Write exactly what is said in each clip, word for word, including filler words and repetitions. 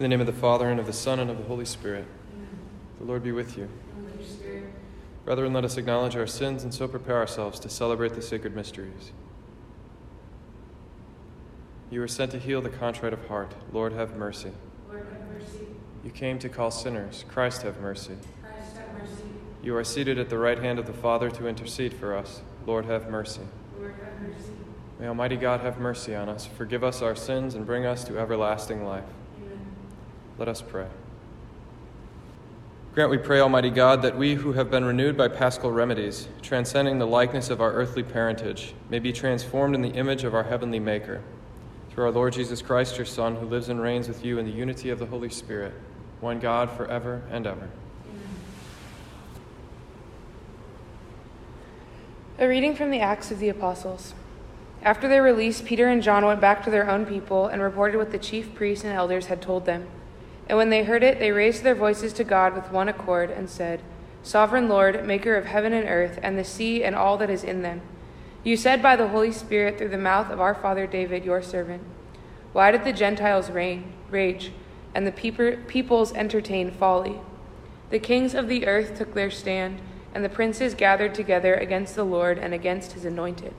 In the name of the Father, and of the Son, and of the Holy Spirit. Amen. The Lord be with you. And with your spirit. Brethren, let us acknowledge our sins and so prepare ourselves to celebrate the sacred mysteries. You were sent to heal the contrite of heart. Lord, have mercy. Lord, have mercy. You came to call sinners. Christ, have mercy. Christ, have mercy. You are seated at the right hand of the Father to intercede for us. Lord, have mercy. Lord, have mercy. May Almighty God have mercy on us, forgive us our sins, and bring us to everlasting life. Let us pray. Grant, we pray, Almighty God, that we who have been renewed by paschal remedies, transcending the likeness of our earthly parentage, may be transformed in the image of our heavenly Maker. Through our Lord Jesus Christ, your Son, who lives and reigns with you in the unity of the Holy Spirit, one God forever and ever. Amen. A reading from the Acts of the Apostles. After their release, Peter and John went back to their own people and reported what the chief priests and elders had told them. And when they heard it, they raised their voices to God with one accord and said, Sovereign Lord, maker of heaven and earth, and the sea and all that is in them, you said by the Holy Spirit through the mouth of our father David, your servant, why did the Gentiles reign, rage, and the peop- peoples entertain folly? The kings of the earth took their stand, and the princes gathered together against the Lord and against his anointed.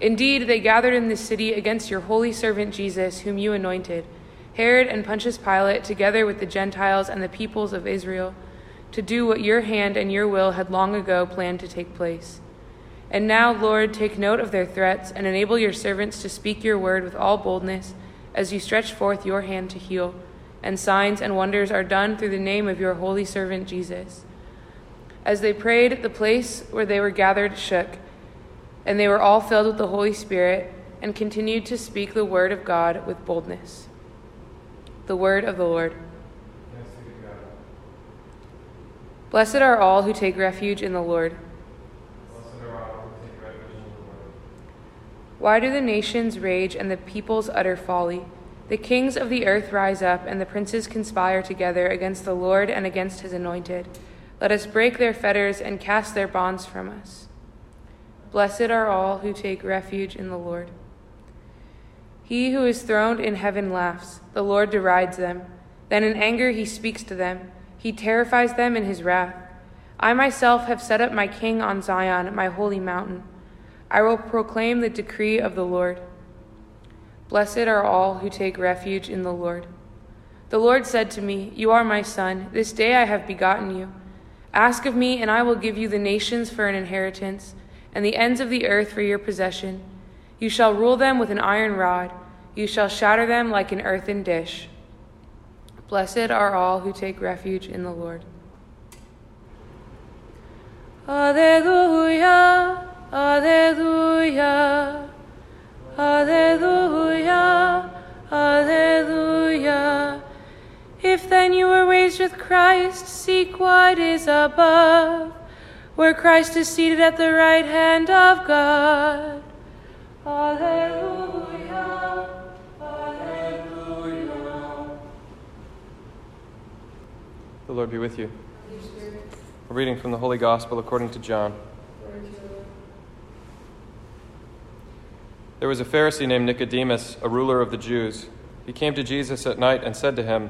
Indeed, they gathered in this city against your holy servant Jesus, whom you anointed, Herod and Pontius Pilate, together with the Gentiles and the peoples of Israel, to do what your hand and your will had long ago planned to take place. And now, Lord, take note of their threats and enable your servants to speak your word with all boldness as you stretch forth your hand to heal, and signs and wonders are done through the name of your holy servant Jesus. As they prayed, the place where they were gathered shook, and they were all filled with the Holy Spirit and continued to speak the word of God with boldness. The word of the Lord. Thanks be to God. Blessed are all who take refuge in the Lord. Blessed are all who take refuge in the Lord. Why do the nations rage and the peoples utter folly? The kings of the earth rise up, and the princes conspire together against the Lord and against his anointed. Let us break their fetters and cast their bonds from us. Blessed are all who take refuge in the Lord. He who is throned in heaven laughs. The Lord derides them. Then in anger he speaks to them. He terrifies them in his wrath. I myself have set up my king on Zion, my holy mountain. I will proclaim the decree of the Lord. Blessed are all who take refuge in the Lord. The Lord said to me, You are my son. This day I have begotten you. Ask of me, and I will give you the nations for an inheritance, and the ends of the earth for your possession. You shall rule them with an iron rod. You shall shatter them like an earthen dish. Blessed are all who take refuge in the Lord. Alleluia, alleluia, alleluia, alleluia. If then you were raised with Christ, seek what is above, where Christ is seated at the right hand of God. Alleluia, alleluia. The Lord be with you. A reading from the Holy Gospel according to John. There was a Pharisee named Nicodemus, a ruler of the Jews. He came to Jesus at night and said to him,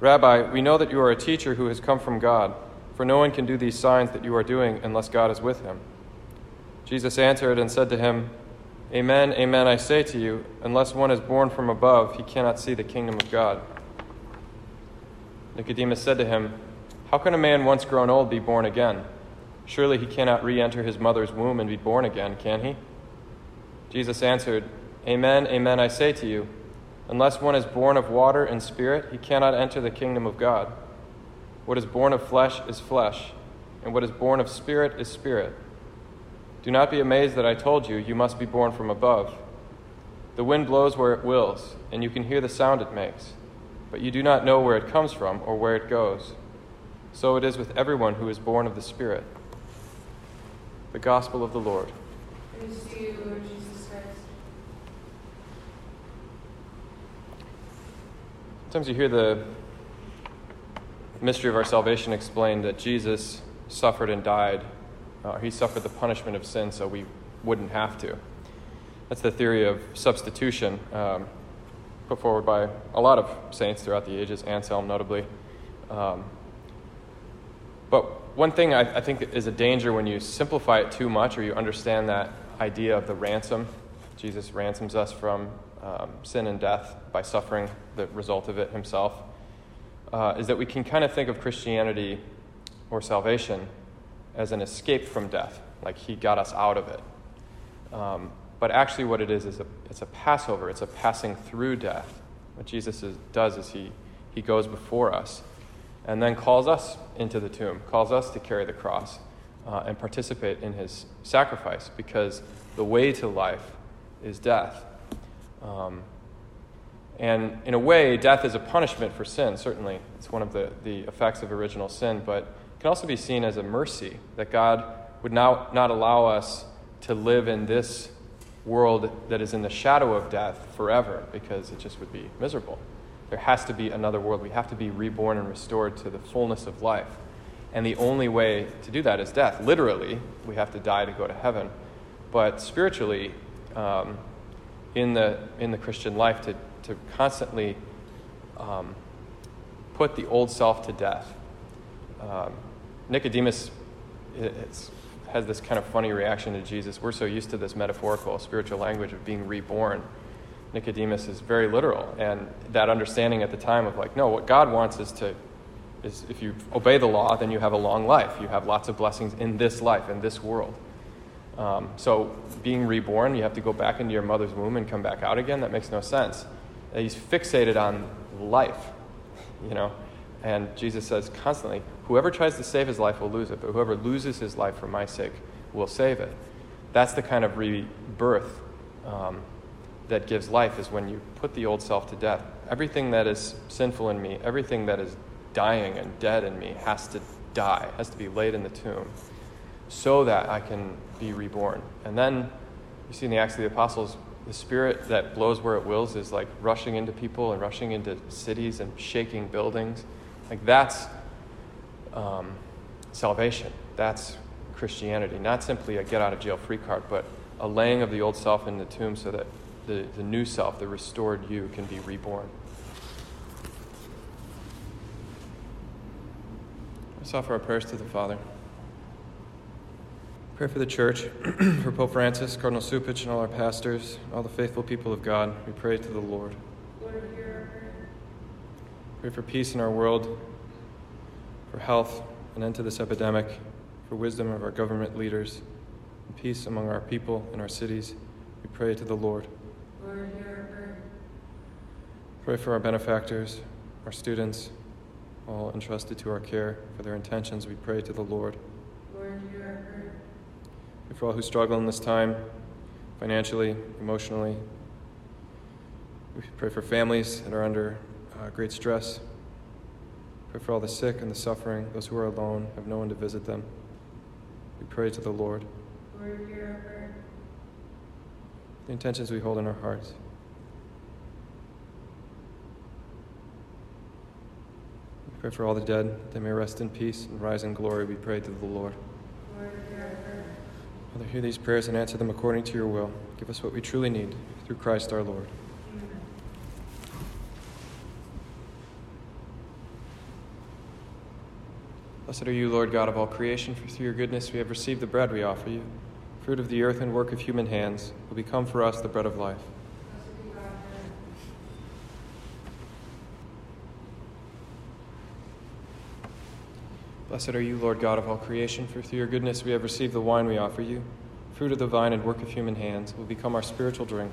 Rabbi, we know that you are a teacher who has come from God, for no one can do these signs that you are doing unless God is with him. Jesus answered and said to him, Amen, amen, I say to you, unless one is born from above, he cannot see the kingdom of God. Nicodemus said to him, How can a man once grown old be born again? Surely he cannot re-enter his mother's womb and be born again, can he? Jesus answered, Amen, amen, I say to you, unless one is born of water and spirit, he cannot enter the kingdom of God. What is born of flesh is flesh, and what is born of spirit is spirit. Do not be amazed that I told you, you must be born from above. The wind blows where it wills, and you can hear the sound it makes, but you do not know where it comes from or where it goes. So it is with everyone who is born of the Spirit. The Gospel of the Lord. Praise to you, Lord Jesus Christ. Sometimes you hear the mystery of our salvation explained, that Jesus suffered and died. Uh, he suffered the punishment of sin so we wouldn't have to. That's the theory of substitution. Um, put forward by a lot of saints throughout the ages, Anselm notably. Um, but one thing I, I think is a danger when you simplify it too much, or you understand that idea of the ransom. Jesus ransoms us from um, sin and death by suffering the result of it himself, uh, is that we can kind of think of Christianity or salvation as an escape from death, like he got us out of it. Um, but actually what it is, is a, it's a Passover, it's a passing through death. What Jesus is, does is he, he goes before us and then calls us into the tomb, calls us to carry the cross uh, and participate in his sacrifice, because the way to life is death. Um, and in a way, death is a punishment for sin, certainly. It's one of the, the effects of original sin, but it can also be seen as a mercy that God would now not allow us to live in this world that is in the shadow of death forever, because it just would be miserable. There has to be another world. We have to be reborn and restored to the fullness of life. And the only way to do that is death. Literally, we have to die to go to heaven. But spiritually, Um, in the in the Christian life, to to constantly um, put the old self to death. Um, Nicodemus it's, has this kind of funny reaction to Jesus. We're so used to this metaphorical spiritual language of being reborn. Nicodemus is very literal, and that understanding at the time of like, no, what God wants is to is if you obey the law, then you have a long life. You have lots of blessings in this life, in this world. Um, so being reborn, you have to go back into your mother's womb and come back out again. That makes no sense. He's fixated on life, you know. And Jesus says constantly, whoever tries to save his life will lose it, but whoever loses his life for my sake will save it. That's the kind of rebirth um, that gives life, is when you put the old self to death. Everything that is sinful in me, everything that is dying and dead in me has to die, has to be laid in the tomb, so that I can be reborn. And then you see in the Acts of the Apostles, the Spirit that blows where it wills is like rushing into people and rushing into cities and shaking buildings. Like that's um, salvation. That's Christianity. Not simply a get-out-of-jail-free card, but a laying of the old self in the tomb so that the, the new self, the restored you, can be reborn. Let's offer our prayers to the Father. Pray for the church, for Pope Francis, Cardinal Cupich, and all our pastors, all the faithful people of God. We pray to the Lord. Lord, hear our prayer. Pray for peace in our world, for health, an end to this epidemic, for wisdom of our government leaders, and peace among our people and our cities. We pray to the Lord. Lord, hear our prayer. Pray for our benefactors, our students, all entrusted to our care, for their intentions. We pray to the Lord. Lord, hear our prayer. For all who struggle in this time, financially, emotionally. We pray for families that are under uh, great stress. Pray for all the sick and the suffering, those who are alone, have no one to visit them. We pray to the Lord. Lord, hear our prayer. The intentions we hold in our hearts. We pray for all the dead, that they may rest in peace and rise in glory. We pray to the Lord. Lord, hear our prayer. Father, hear these prayers and answer them according to your will. Give us what we truly need through Christ our Lord. Amen. Blessed are you, Lord God of all creation, for through your goodness we have received the bread we offer you. Fruit of the earth and work of human hands will become for us the bread of life. Blessed are you, Lord God of all creation, for through your goodness we have received the wine we offer you. Fruit of the vine and work of human hands will become our spiritual drink.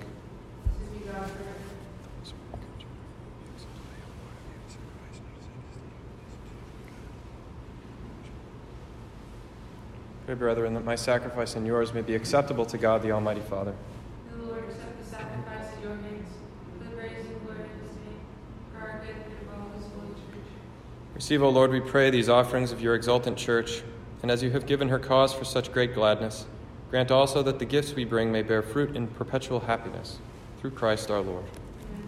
Pray, brethren, that my sacrifice and yours may be acceptable to God, the Almighty Father. The Lord accept the sacrifice at your hands, for the praise and glory of his name, for our good and all his holy church. Receive, O Lord, we pray, these offerings of your exultant church, and as you have given her cause for such great gladness, grant also that the gifts we bring may bear fruit in perpetual happiness, through Christ our Lord. Amen.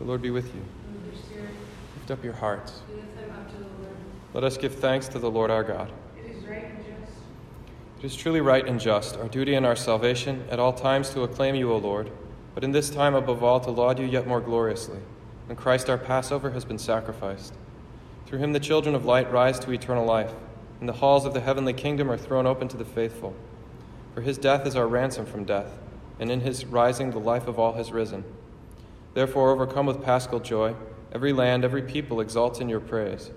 The Lord be with you. And with your spirit. Lift up your hearts. We lift them up to the Lord. Let us give thanks to the Lord our God. It is right and just. It is truly right and just, our duty and our salvation, at all times to acclaim you, O Lord, But in this time, above all, to laud you yet more gloriously, when Christ our Passover has been sacrificed. Through him the children of light rise to eternal life, and the halls of the heavenly kingdom are thrown open to the faithful. For his death is our ransom from death, and in his rising the life of all has risen. Therefore, overcome with paschal joy, every land, every people exalts in your praise,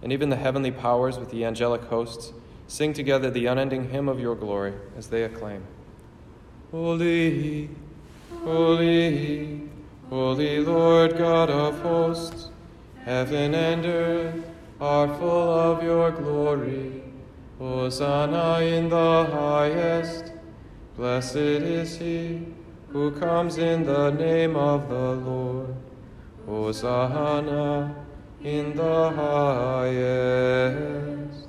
and even the heavenly powers with the angelic hosts sing together the unending hymn of your glory as they acclaim. Holy, holy, holy Lord God of hosts, heaven and earth are full of your glory. Hosanna in the highest. Blessed is he who comes in the name of the Lord. Hosanna in the highest.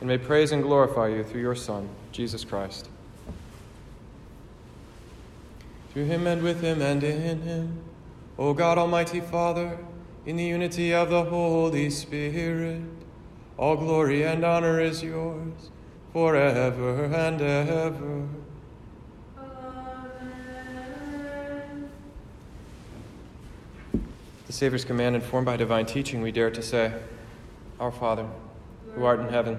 and may praise and glorify you through your Son, Jesus Christ. Through him and with him and in him, O God, almighty Father, in the unity of the Holy Spirit, all glory and honor is yours, forever and ever. Amen. The Savior's command, informed by divine teaching, we dare to say, Our Father, who art in heaven,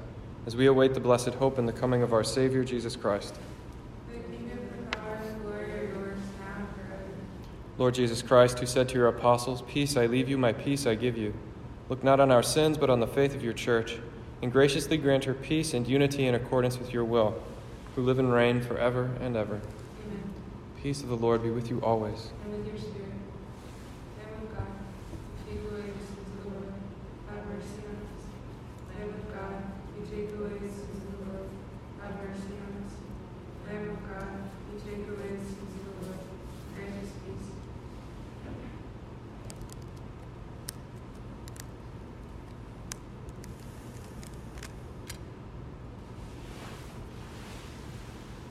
as we await the blessed hope and the coming of our Savior, Jesus Christ. The kingdom, the power, and the glory are yours, now and forever. Lord Jesus Christ, who said to your apostles, "Peace I leave you, my peace I give you," look not on our sins, but on the faith of your church, and graciously grant her peace and unity in accordance with your will, who live and reign forever and ever. Amen. Peace of the Lord be with you always. And with your spirit.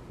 On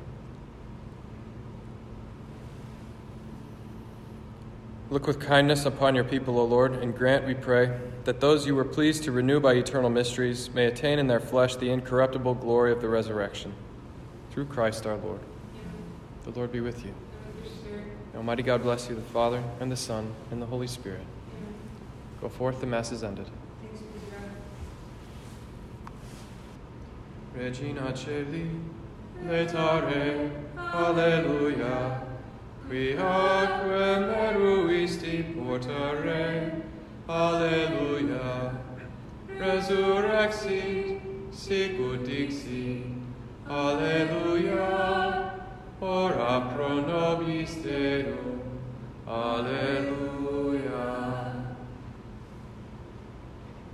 Look with kindness upon your people, O Lord, and grant, we pray, that those you were pleased to renew by eternal mysteries may attain in their flesh the incorruptible glory of the resurrection. Through Christ our Lord. Amen. The Lord be with you. And Almighty God bless you, the Father, and the Son, and the Holy Spirit. Amen. Go forth, the Mass is ended. Thanks be to God. Regina Caeli, laetare, alleluia. Qui aqua meruisti portare, alleluia. Resurrexit, sicut dixit, alleluia. Ora pro nobis Deo, alleluia.